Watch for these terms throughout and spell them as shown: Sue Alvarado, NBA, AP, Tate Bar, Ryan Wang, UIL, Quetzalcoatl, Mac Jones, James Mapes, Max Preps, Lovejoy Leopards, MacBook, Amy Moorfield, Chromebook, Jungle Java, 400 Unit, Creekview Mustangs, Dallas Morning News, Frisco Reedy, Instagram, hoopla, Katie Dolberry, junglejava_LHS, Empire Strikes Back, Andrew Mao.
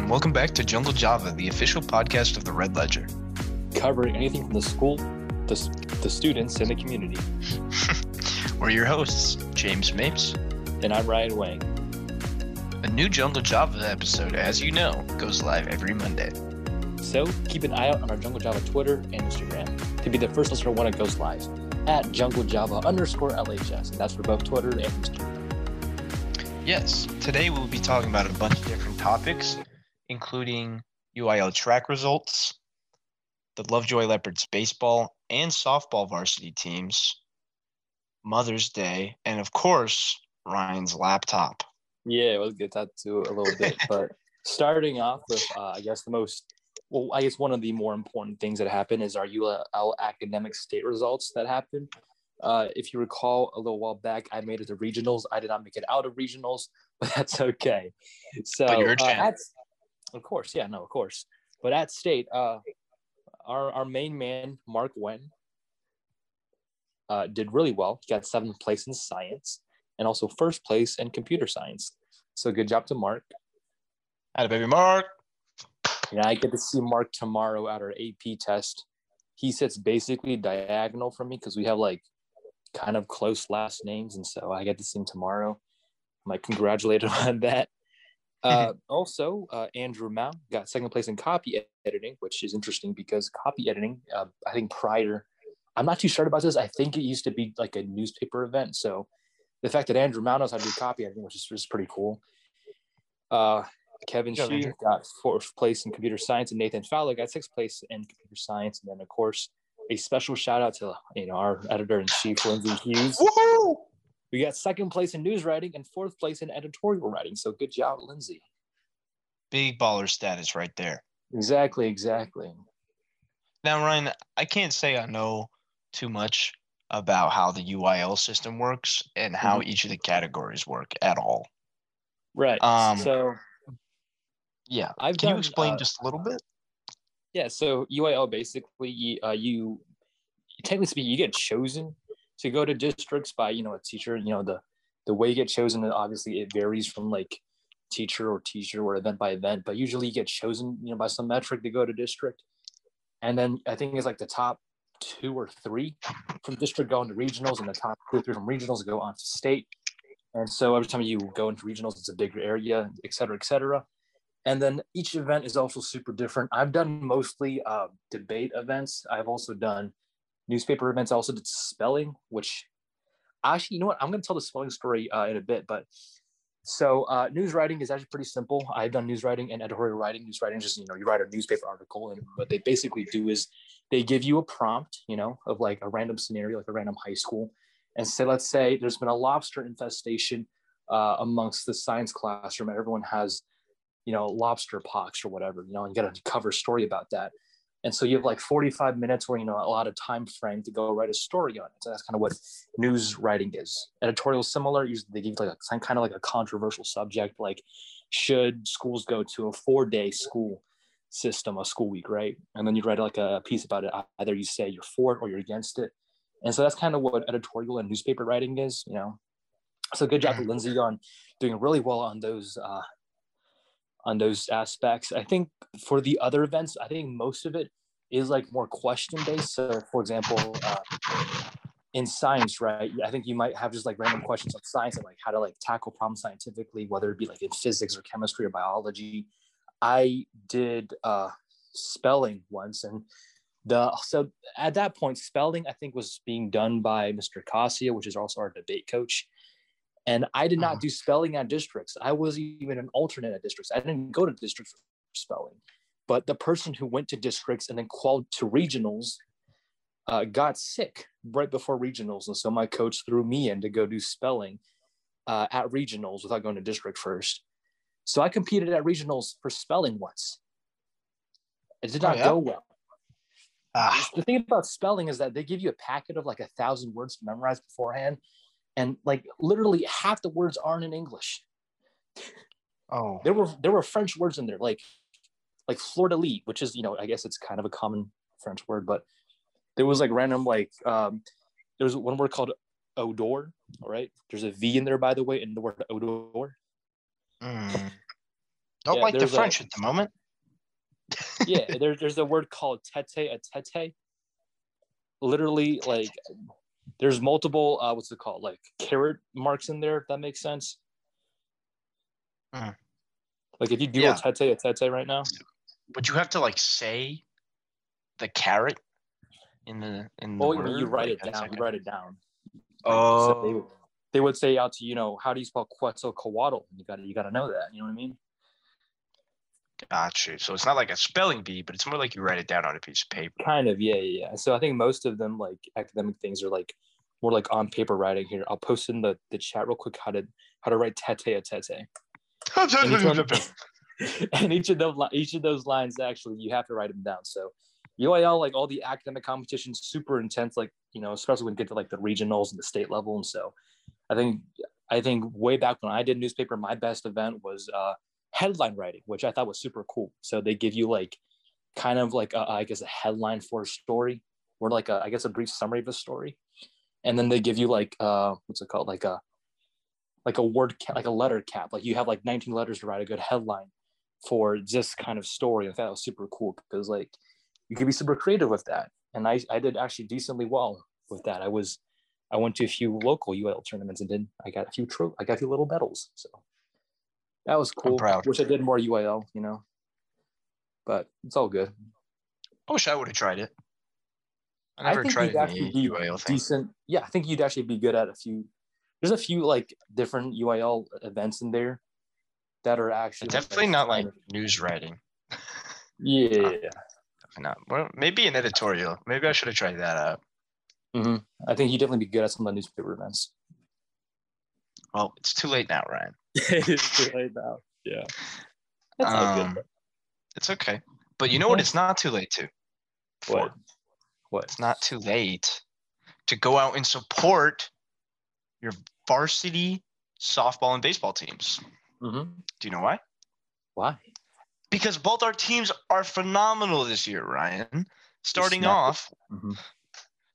and welcome back to Jungle Java, the official podcast of the Red Ledger. Covering anything from the school, the students, and the community. We're your hosts, James Mapes. And I'm Ryan Wang. A new Jungle Java episode, as you know, goes live every Monday. So keep an eye out on our Jungle Java Twitter and Instagram to be the first listener when it goes live at junglejava_LHS. And that's for both Twitter and Instagram. Yes, today we'll be talking about a bunch of different topics, including UIL track results, the Lovejoy Leopards baseball and softball varsity teams, Mother's Day, and of course, Ryan's laptop. Yeah, we'll get that to a little bit. But starting off with, one of the more important things that happened is our UIL academic state results that happened. If you recall, a little while back, I made it to regionals. I did not make it out of regionals, but that's okay. So, of course. But at state, our main man, Mark Wen, did really well. He got 7th place in science and also 1st place in computer science. So good job to Mark. Atta baby Mark. Yeah, I get to see Mark tomorrow at our AP test. He sits basically diagonal from me because we have kind of close last names, and so I get to see him tomorrow. I'm congratulate him on that. Also, Andrew Mao got 2nd place in copy editing, which is interesting because copy editing, I think prior, I'm not too sure about this. I think it used to be a newspaper event. So the fact that Andrew Mao knows how to do copy editing, which is pretty cool. Kevin Hsu got 4th place in computer science, and Nathan Fowler got 6th place in computer science. And then, of course, a special shout out to our editor in chief, Lindsay Hughes. Woohoo! We got 2nd place in news writing and 4th place in editorial writing. So good job, Lindsay. Big baller status right there. Exactly. Now, Ryan, I can't say I know too much about how the UIL system works and how each of the categories work at all. Right. Yeah. Can you explain just a little bit? Yeah. So UIL basically, you technically speaking, you get chosen to go to districts by a teacher. The way you get chosen, obviously it varies from teacher or event by event, but usually you get chosen by some metric to go to district. And then I think it's the top 2 or 3 from district go into regionals, and the top 2 or 3 from regionals go on to state. And so every time you go into regionals, it's a bigger area, et cetera, et cetera. And then each event is also super different. I've done mostly debate events. I've also done newspaper events. I also did spelling, which actually, you know what? I'm going to tell the spelling story in a bit. But so news writing is actually pretty simple. I've done news writing and editorial writing. News writing is just, you write a newspaper article. And what they basically do is they give you a prompt, of a random scenario, a random high school. And so let's say there's been a lobster infestation amongst the science classroom. Everyone has lobster pox or whatever, and you got to cover a story about that. And so you have 45 minutes where, a lot of time frame to go write a story on it. So that's kind of what news writing is. Editorial similar, usually they give some kind of a controversial subject, should schools go to a 4-day school system, a school week, right? And then you write a piece about it. Either you say you're for it or you're against it. And so that's kind of what editorial and newspaper writing is, So good job to Lindsay on doing really well on those aspects. I think for the other events, I think most of it is more question based. So for example, in science, right? I think you might have just random questions on science and how to tackle problems scientifically, whether it be in physics or chemistry or biology. I did spelling once, and so at that point, spelling I think was being done by Mr. Cassia, which is also our debate coach. And I did not do spelling at districts. I was even an alternate at districts. I didn't go to districts for spelling. But the person who went to districts and then called to regionals got sick right before regionals. And so my coach threw me in to go do spelling at regionals without going to district first. So I competed at regionals for spelling once. It did not go well. The thing about spelling is that they give you a packet of 1,000 words to memorize beforehand. And literally half the words aren't in English. Oh, there were French words in there, like fleur-de-lis, which is I guess it's kind of a common French word, but there was random there was one word called odor. All right, there's a V in there by the way, in the word odor. Don't like the French at the moment. Yeah, there's a word called tete-a-tete. Literally, like, there's multiple, what's it called, like, carrot marks in there, if that makes sense. Mm. Like, if you do a tete-a-tete right now. But you have to, like, say the carrot in the word. Well, you write it down. You write it down. Oh. So they would say out to, you know, how do you spell Quetzalcoatl? And you gotta know that. You know what I mean? Gotcha. So it's not like a spelling bee, but it's more like you write it down on a piece of paper. Kind of, yeah. So I think most of them, like, academic things are, like, more like on paper writing here. I'll post in the chat real quick how to write tete-a-tete. And each of those lines, actually, you have to write them down. So UIL, like, all the academic competitions, super intense, like, you know, especially when you get to, like, the regionals and the state level. And so I think way back when I did newspaper, my best event was headline writing, which I thought was super cool. So they give you, like, kind of like a headline for a story, or like a brief summary of a story, and then they give you, like, what's it called, like a word cap, like a letter cap, like you have like 19 letters to write a good headline for this kind of story. And I thought that was super cool because, like, you could be super creative with that, and I did actually decently well with that. I went to a few local UIL tournaments and I got a few little medals. So that was cool. I'm proud. Wish I did more UIL, you know, but it's all good. I wish I would have tried it. I never tried any UIL thing. Decent. Yeah, I think you'd actually be good at a few. There's a few, like, different UIL events in there that are actually definitely not like news writing. Yeah. No, well, maybe an editorial. Maybe I should have tried that out. Mm-hmm. I think you'd definitely be good at some of the newspaper events. Well, it's too late now, Ryan. It's too late now. Yeah. That's not good. It's okay. But you know what? It's not too late to. What? It's not too late to go out and support your varsity softball and baseball teams. Mm-hmm. Do you know why? Why? Because both our teams are phenomenal this year, Ryan. Starting off,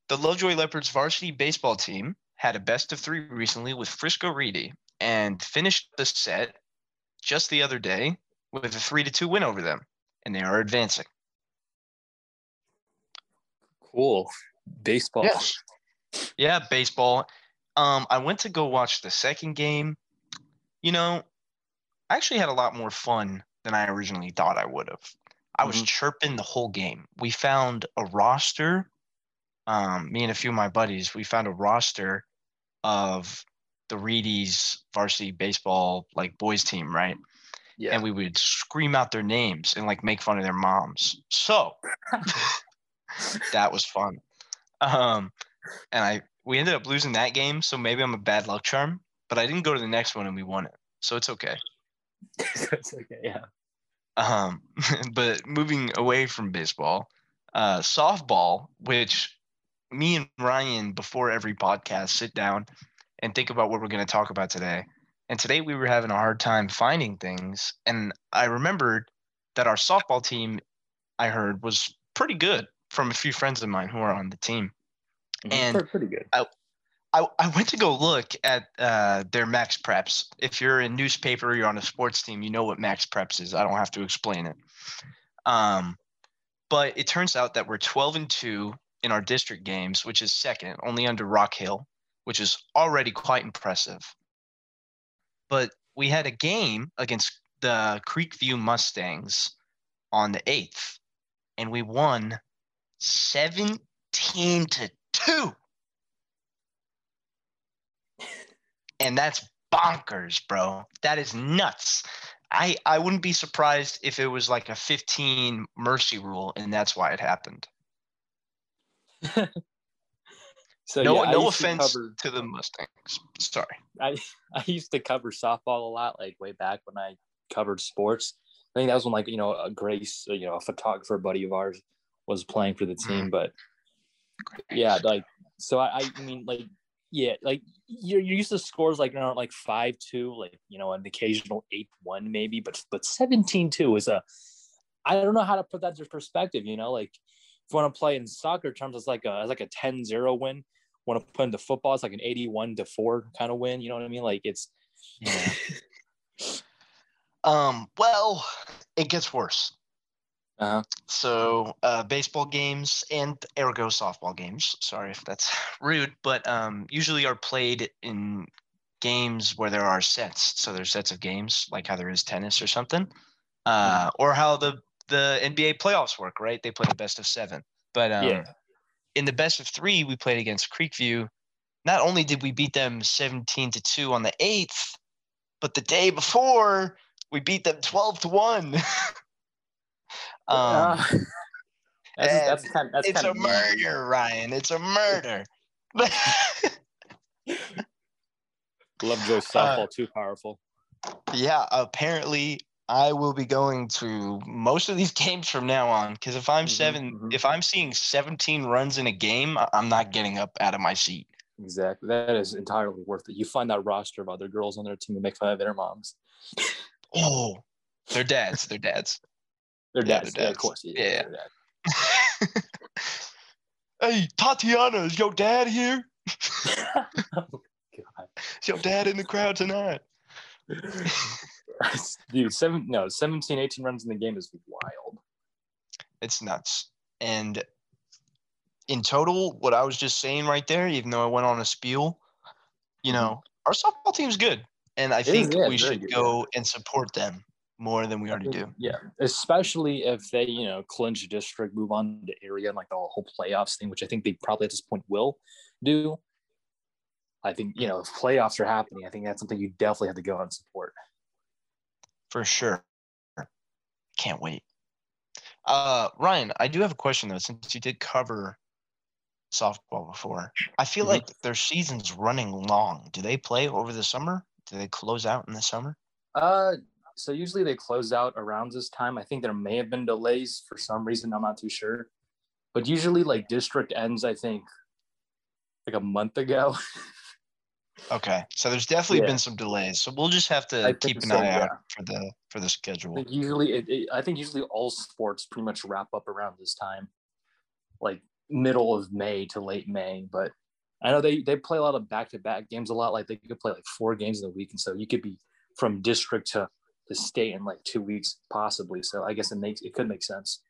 the Lovejoy Leopards varsity baseball team had a best-of-3 recently with Frisco Reedy and finished the set just the other day with a 3-2 win over them, and they are advancing. Cool. Baseball. Yeah, baseball. I went to go watch the second game. You know, I actually had a lot more fun than I originally thought I would have. I was chirping the whole game. We found a roster. Me and a few of my buddies, we found a roster of the Reedy's varsity baseball, like, boys team, right? Yeah. And we would scream out their names and, like, make fun of their moms. So that was fun. And we ended up losing that game, so maybe I'm a bad luck charm, but I didn't go to the next one and we won it. So it's okay. That's okay, yeah. But moving away from baseball, softball, which me and Ryan before every podcast sit down and think about what we're going to talk about today. And today we were having a hard time finding things, and I remembered that our softball team, I heard, was pretty good from a few friends of mine who are on the team. And they're pretty good. I went to go look at their Max Preps. If you're in newspaper, you're on a sports team, you know what Max Preps is. I don't have to explain it. But it turns out that we're 12-2 in our district games, which is second, only under Rock Hill, which is already quite impressive. But we had a game against the Creekview Mustangs on the 8th, and we won 17-2. And that's bonkers, bro. That is nuts. I wouldn't be surprised if it was like a 15 mercy rule, and that's why it happened. No offense to the Mustangs. Sorry. I used to cover softball a lot, like, way back when I covered sports. I think that was when, like, you know, Grace, you know, a photographer buddy of ours was playing for the team. But, yeah, like, so I mean, like, yeah, like, you're used to scores, like, around, like, 5-2, like, you know, an occasional 8-1 maybe, but 17-2 is I don't know how to put that into perspective, you know, like, if you want to play in soccer terms, it's like a 10-0 win. Want to put into football, it's like an 81-4 kind of win, you know what I mean? Like, it's Well, it gets worse. Uh-huh. So baseball games and ergo softball games, sorry if that's rude, but usually are played in games where there are sets. So there's sets of games, like how there is tennis or something, or how the NBA playoffs work, right? They play the best of seven. But in the best of three, we played against Creekview. Not only did we beat them 17-2 on the 8th, but the day before we beat them 12-1. That's kind of murder, Ryan. It's a murder. Lovejoy softball too powerful. Yeah, apparently I will be going to most of these games from now on, because if I'm if I'm seeing 17 runs in a game, I'm not getting up out of my seat. Exactly. That is entirely worth it. You find that roster of other girls on their team and make fun of their moms. Oh, their dads. Their dads. Their dad, yeah, of course. Yeah. Dad. Hey, Tatiana, is your dad here? Oh, God. Is your dad in the crowd tonight? Dude, 17, 18 runs in the game is wild. It's nuts. And in total, what I was just saying right there, even though I went on a spiel, you know, our softball team's good. And I think we should go and support them more than we already do. Yeah, especially if they, you know, clinch district, move on to area, and like the whole playoffs thing, which I think they probably at this point will do. I think, you know, if playoffs are happening, I think that's something you definitely have to go out and support. For sure. Can't wait. Ryan, I do have a question, though, since you did cover softball before. I feel like their season's running long. Do they play over the summer? Do they close out in the summer? So usually they close out around this time. I think there may have been delays for some reason. I'm not too sure. But usually, like, district ends, I think, like a month ago. Okay. So there's definitely been some delays. So we'll just have to keep an eye out for the schedule. Like usually, I think all sports pretty much wrap up around this time, like middle of May to late May. But I know they play a lot of back-to-back games a lot. Like they could play like 4 games in a week. And so you could be from district to the state in like 2 weeks possibly, so I guess it could make sense.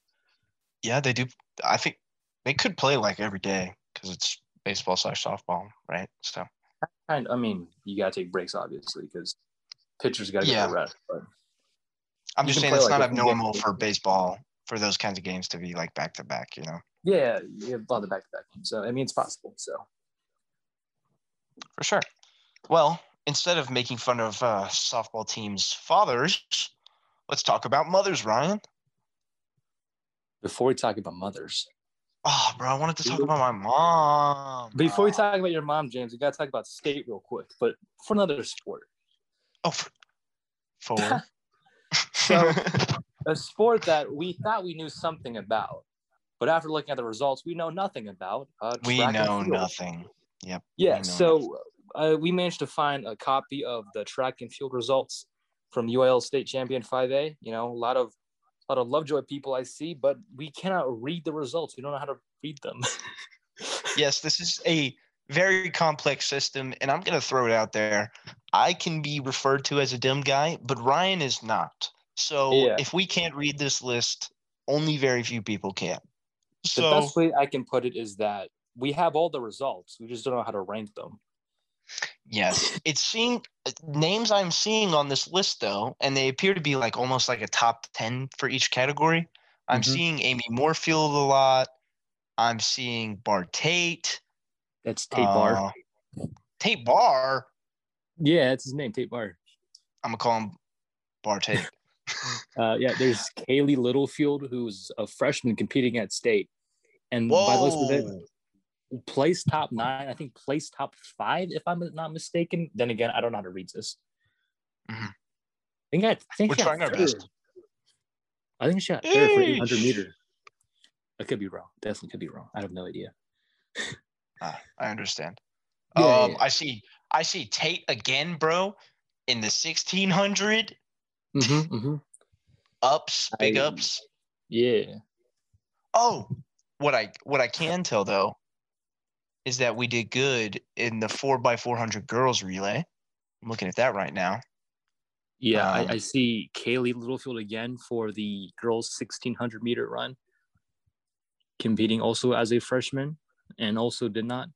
Yeah, they do. I think they could play like every day because it's baseball / softball, right? So and I mean, you gotta take breaks obviously because pitchers gotta get a rest, but I'm just saying it's like not abnormal for baseball for those kinds of games to be like back to back, you know? Yeah, you have a lot of back to back games, so I mean it's possible, so for sure. Well, instead of making fun of softball teams' fathers, let's talk about mothers, Ryan. Before we talk about mothers. Oh, bro, I wanted to talk about my mom. Before we talk about your mom, James, we got to talk about state real quick, but for another sport. Oh, for So, a sport that we thought we knew something about, but after looking at the results, we know nothing about. We know nothing. Yep. Yeah, so... Nothing. We managed to find a copy of the track and field results from UIL State Champion 5A. You know, a lot of Lovejoy people I see, but we cannot read the results. We don't know how to read them. Yes, this is a very complex system, and I'm going to throw it out there. I can be referred to as a dumb guy, but Ryan is not. So if we can't read this list, only very few people can. So the best way I can put it is that we have all the results. We just don't know how to rank them. Yes, it's seeing names I'm seeing on this list though, and they appear to be like almost like a top 10 for each category. I'm seeing Amy Moorfield a lot. I'm seeing Bar Tate. That's Tate Bar. Tate Bar. Yeah, that's his name, Tate Bar. I'm gonna call him Bar Tate. There's Kaylee Littlefield, who's a freshman competing at state, and by the list of it, place top 9, I think place top 5, if I'm not mistaken. Then again, I don't know how to read this. Mm-hmm. I think we're trying our best. I think she got third for 800 meter. I could be wrong. Definitely could be wrong. I have no idea. I understand. I see Tate again, bro, in the 1600. Ups, big ups. Yeah. Oh, what I can tell though is that we did good in the 4x400 girls relay. I'm looking at that right now. Yeah, I see Kaylee Littlefield again for the girls' 1600 meter run, competing also as a freshman, and also did not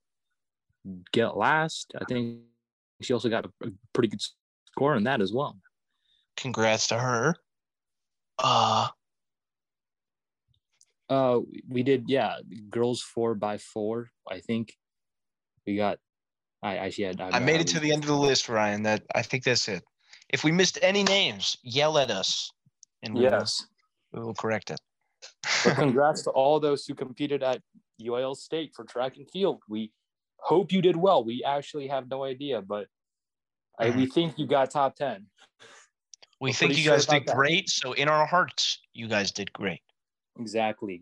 get last. I think she also got a pretty good score on that as well. Congrats to her. We did, yeah, girls 4x4. I think we got. I made it to the end of the list, Ryan. That I think that's it. If we missed any names, yell at us, and we will correct it. But congrats to all those who competed at UIL State for track and field. We hope you did well. We actually have no idea, but we think you got top 10. We think you guys did great. So in our hearts, you guys did great. Exactly.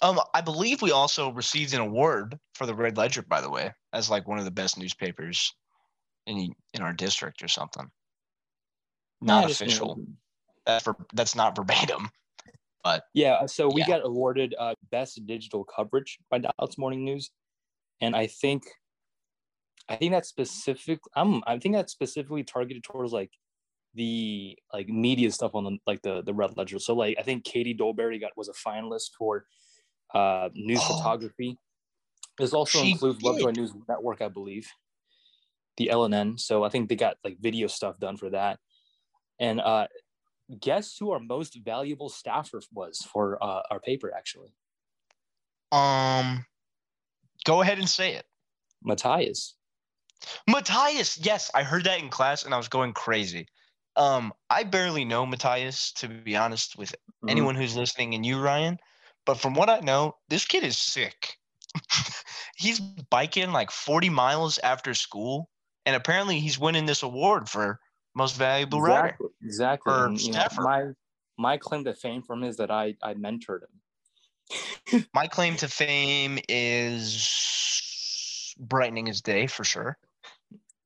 I believe we also received an award for the Red Ledger, by the way, as like one of the best newspapers in our district or something. Not official. That's not verbatim. But yeah, so we got awarded best digital coverage by Dallas Morning News, and I think that's specific. I think that's specifically targeted towards like the like media stuff on the, like the Red Ledger. So like I think Katie Dolberry was a finalist for news photography. This also includes Lovejoy News Network, I believe, the LNN. So I think they got like video stuff done for that. And guess who our most valuable staffer was for our paper, actually? Go ahead and say it. Matthias. Yes, I heard that in class and I was going crazy. I barely know Matthias, to be honest with anyone who's listening, and you, Ryan. But from what I know, this kid is sick. He's biking like 40 miles after school, and apparently he's winning this award for most valuable rider. Exactly. Or and, staffer. My claim to fame from him is that I mentored him. My claim to fame is brightening his day for sure.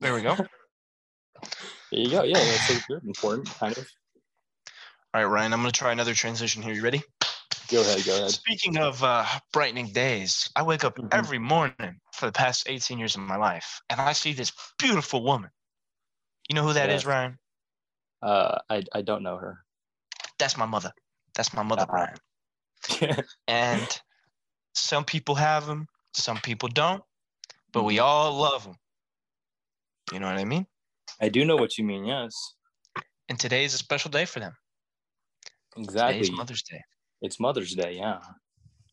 There we go. There you go. Yeah, that's good. Important, kind of. All right, Ryan, I'm going to try another transition here. You ready? Go ahead. Speaking of brightening days, I wake up every morning for the past 18 years of my life, and I see this beautiful woman. You know who that is, Ryan? I don't know her. That's my mother. Ryan. And some people have them, some people don't, but we all love them. You know what I mean? I do know what you mean, yes. And today is a special day for them. Exactly. Today's Mother's Day. It's Mother's Day, yeah.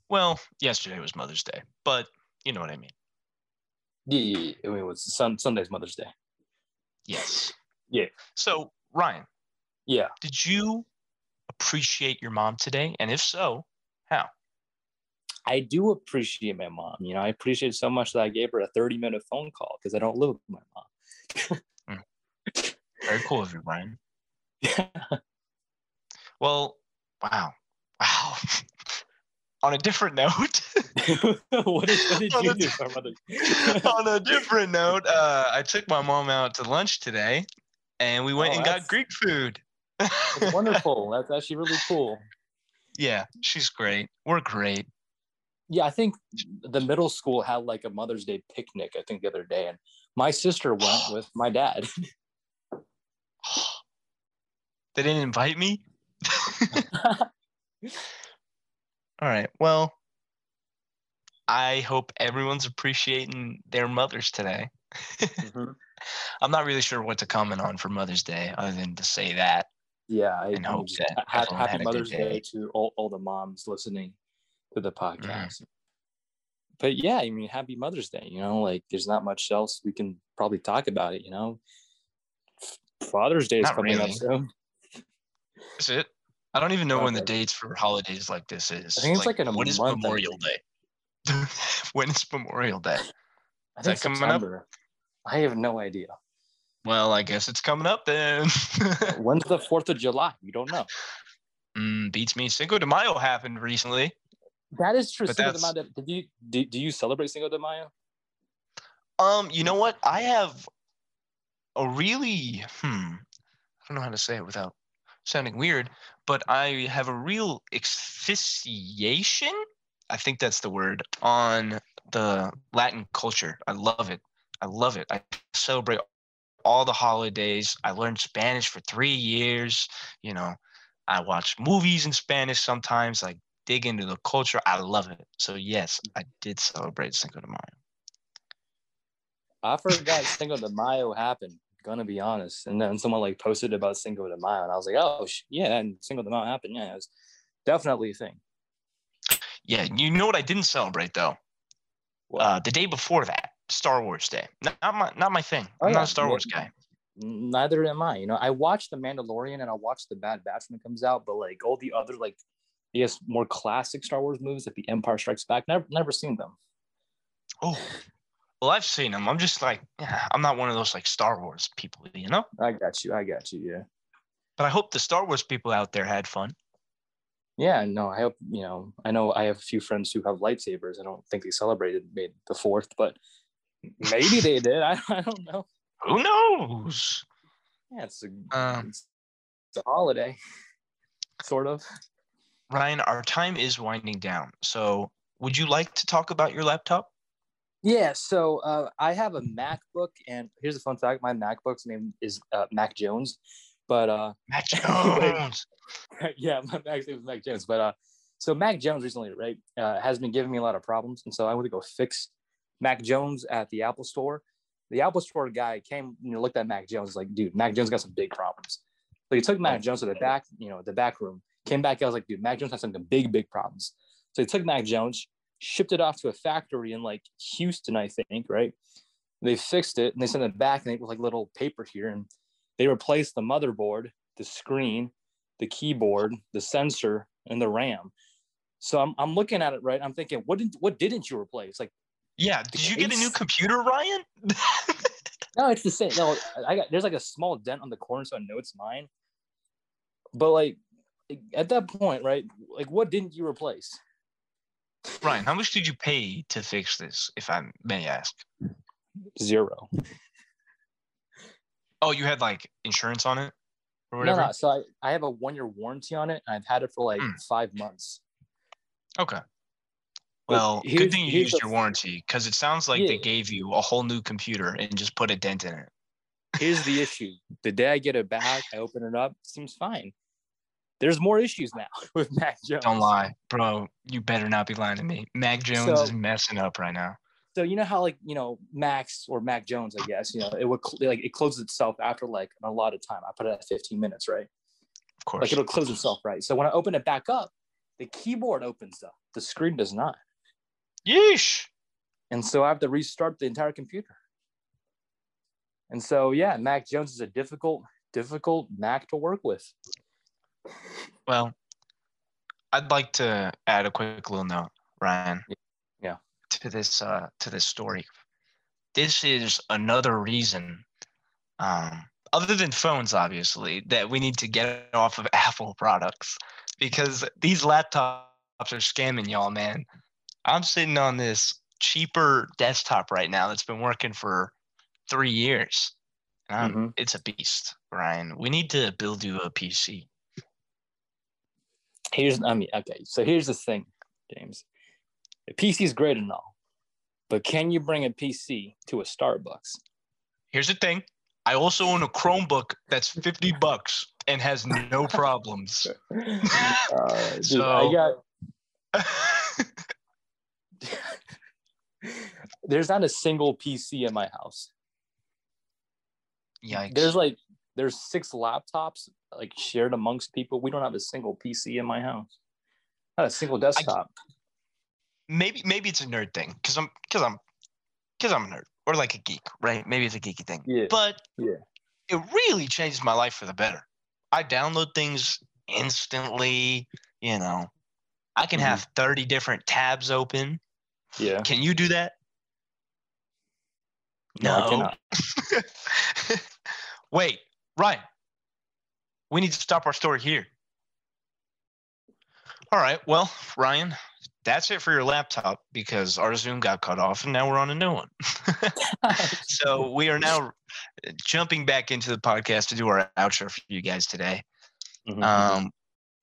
Well, yesterday was Mother's Day, but you know what I mean. Yeah. I mean, it was Sunday's Mother's Day. Yes. Yeah. So, Ryan. Yeah. Did you appreciate your mom today? And if so, how? I do appreciate my mom. You know, I appreciate it so much that I gave her a 30-minute phone call because I don't live with my mom. Very cool of you, Ryan. Yeah. Well, wow. On a different note, what did you do for Mother's Day? On a different note, I took my mom out to lunch today, and we went and got Greek food. That's wonderful. That's actually really cool. Yeah, she's great. We're great. Yeah, I think the middle school had like a Mother's Day picnic, I think, the other day, and my sister went with my dad. They didn't invite me? All right. Well, I hope everyone's appreciating their mothers today. I'm not really sure what to comment on for Mother's Day other than to say that. Yeah. And hope that happy Mother's Day to all the moms listening to the podcast. But yeah, I mean, happy Mother's Day. You know, like there's not much else we can probably talk about it, you know. Father's Day is not coming up soon. Is it? I don't even know when the dates for holidays like this is. I think it's like in a month. When is Memorial Day? When is Memorial Day? I think September. I have no idea. Well, I guess it's coming up then. When's the 4th of July? You don't know. Beats me. Cinco de Mayo happened recently. That is true. Cinco de Mayo. Do you celebrate Cinco de Mayo? You know what? I have a really I don't know how to say it without sounding weird, but I have a real asphyxiation, I think that's the word, on the Latin culture. I love it. I celebrate all the holidays. I learned Spanish for 3 years. You know, I watch movies in Spanish sometimes. I dig into the culture. I love it. So yes, I did celebrate Cinco de Mayo. I forgot Cinco de Mayo happened, gonna be honest. And then someone like posted about Cinco de Mayo, and I was like, oh yeah, and Cinco de Mayo happened. Yeah, it was definitely a thing. Yeah, you know what I didn't celebrate though? The day before that, Star Wars Day. Not my thing. I'm not a Star Wars guy. Neither am I. You know, I watch The Mandalorian and I'll watch The Bad Batch when it comes out, but like all the other, like, I guess more classic Star Wars movies like The Empire Strikes Back, never seen them. Oh, well, I've seen them. I'm just like, I'm not one of those like Star Wars people, you know? I got you, yeah. But I hope the Star Wars people out there had fun. Yeah, no, I hope, you know, I know I have a few friends who have lightsabers. I don't think they celebrated May the 4th, but maybe they did. I don't know. Who knows? Yeah, it's a holiday, sort of. Ryan, our time is winding down. So would you like to talk about your laptop? Yeah, so I have a MacBook, and here's a fun fact. My MacBook's name is Mac Jones. But Mac Jones. Yeah, my Mac's name is Mac Jones. But so Mac Jones recently, right, has been giving me a lot of problems, and so I went to go fix Mac Jones at the Apple Store. The Apple Store guy came, you know, looked at Mac Jones, like, dude, Mac Jones got some big problems. So he took Mac Jones to the back, you know, the back room. Came back, I was like, dude, Mac Jones has some big problems. So he took Mac Jones, shipped it off to a factory in like Houston, I think, right? They fixed it and they sent it back, and it was like little paper here, and they replaced the motherboard, the screen, the keyboard, the sensor, and the RAM. So I'm looking at it, right? I'm thinking, what didn't you replace? Like, yeah, did you get a new computer, Ryan? No, it's the same. No, there's like a small dent on the corner, so I know it's mine. But like at that point, right? Like, what didn't you replace? Ryan, how much did you pay to fix this, if I may ask? $0. Oh, you had like insurance on it or whatever? No. So I have a 1-year warranty on it, and I've had it for like 5 months. Okay. Well, good thing you used your warranty, because it sounds like they gave you a whole new computer and just put a dent in it. Here's the issue. The day I get it back, I open it up, it seems fine. There's more issues now with Mac Jones. Don't lie, bro. You better not be lying to me. Mac Jones is messing up right now. So you know how, like, you know, Max or Mac Jones, I guess, you know, it would it closes itself after like a lot of time. I put it at 15 minutes, right? Of course. Like, it'll close itself, right? So when I open it back up, the keyboard opens up. The screen does not. Yeesh. And so I have to restart the entire computer. And so, yeah, Mac Jones is a difficult Mac to work with. Well, I'd like to add a quick little note, Ryan. Yeah. To this story. This is another reason, other than phones, obviously, that we need to get off of Apple products, because these laptops are scamming y'all, man. I'm sitting on this cheaper desktop right now that's been working for 3 years. It's a beast, Ryan. We need to build you a PC. Here's the thing, James. A PC is great and all, but can you bring a PC to a Starbucks? Here's the thing. I also own a Chromebook that's $50 and has no problems. Dude, there's not a single PC in my house. Yikes. There's 6 laptops like shared amongst people. We don't have a single PC in my house. Not a single desktop. Maybe it's a nerd thing, because I'm a nerd, or like a geek, right? Maybe it's a geeky thing. Yeah. But it really changed my life for the better. I download things instantly. You know, I can have 30 different tabs open. Yeah. Can you do that? No. I cannot. Wait, Ryan. We need to stop our story here. All right. Well, Ryan, that's it for your laptop, because our Zoom got cut off and now we're on a new one. So we are now jumping back into the podcast to do our outro for you guys today.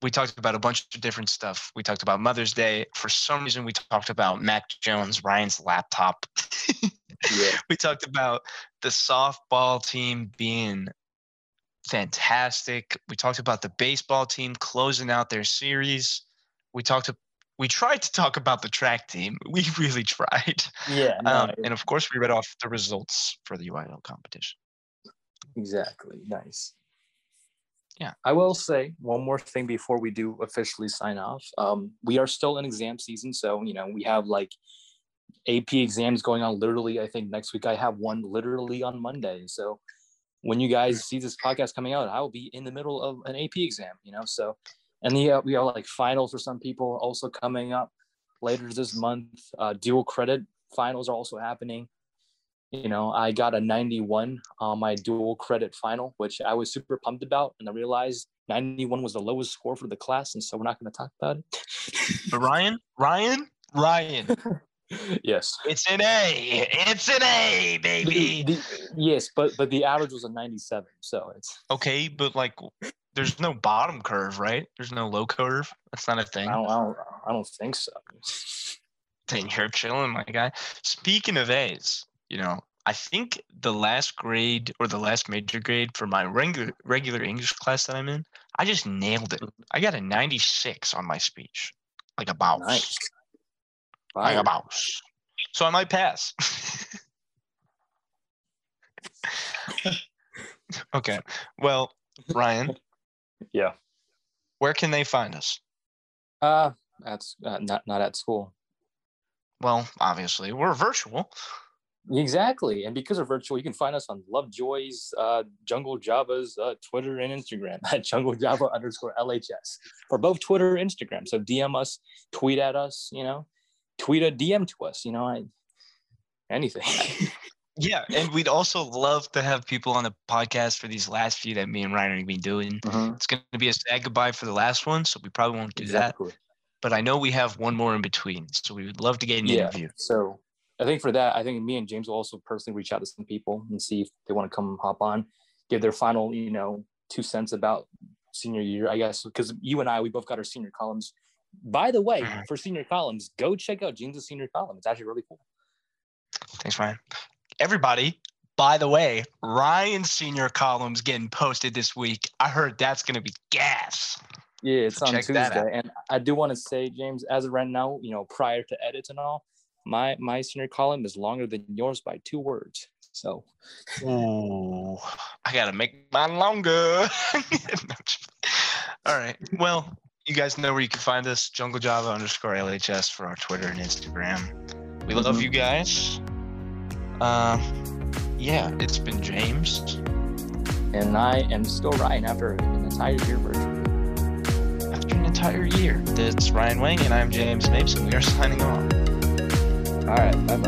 we talked about a bunch of different stuff. We talked about Mother's Day. For some reason, we talked about Mac Jones, Ryan's laptop. Yeah. We talked about the softball team being fantastic. We talked about the baseball team closing out their series. We tried to talk about the track team. We really tried. Yeah. And of course, we read off the results for the UIL competition. Exactly. Nice. Yeah. I will say one more thing before we do officially sign off. We are still in exam season. So, you know, we have like AP exams going on literally, I think next week. I have one literally on Monday. So when you guys see this podcast coming out, I will be in the middle of an AP exam, you know, so. And yeah, we have like finals for some people also coming up later this month. Dual credit finals are also happening. You know, I got a 91 on my dual credit final, which I was super pumped about. And I realized 91 was the lowest score for the class. And so we're not going to talk about it. But Ryan. Yes. It's an A. It's an A, baby. Yes, but the average was a 97. So it's. Okay, but like. There's no bottom curve, right? There's no low curve. That's not a thing. I don't think so. Then you're chilling, my guy. Speaking of A's, you know, I think the last grade or the last major grade for my regular English class that I'm in, I just nailed it. I got a 96 on my speech, like a bounce. Nice. Like a bounce. So I might pass. Okay. Well, Ryan. Yeah. Where can they find us? That's not at school. Well, obviously, we're virtual. Exactly. And because we're virtual, you can find us on Lovejoy's, Jungle Java's Twitter and Instagram at junglejava_LHS for both Twitter and Instagram. So DM us, tweet at us, you know, tweet a DM to us, you know, anything. Yeah, and we'd also love to have people on the podcast for these last few that me and Ryan have been doing. Mm-hmm. It's going to be a sad goodbye for the last one, so we probably won't do that. But I know we have one more in between, so we would love to get an interview. So I think for that, I think me and James will also personally reach out to some people and see if they want to come hop on, give their final, you know, 2 cents about senior year, I guess, because you and I, we both got our senior columns. By the way, for senior columns, go check out James' senior column. It's actually really cool. Thanks, Ryan. Everybody, by the way, Ryan's senior column's getting posted this week. I heard that's going to be gas. Yeah, it's on Tuesday. And I do want to say, James, as of right now, you know, prior to edits and all, my senior column is longer than yours by 2 words. So, ooh, I got to make mine longer. All right. Well, you guys know where you can find us, junglejava_LHS for our Twitter and Instagram. We love you guys. Yeah, it's been James. And I am still Ryan after an entire year virtually. After an entire year. That's Ryan Wang and I'm James Mapes and we are signing off. All right, bye-bye.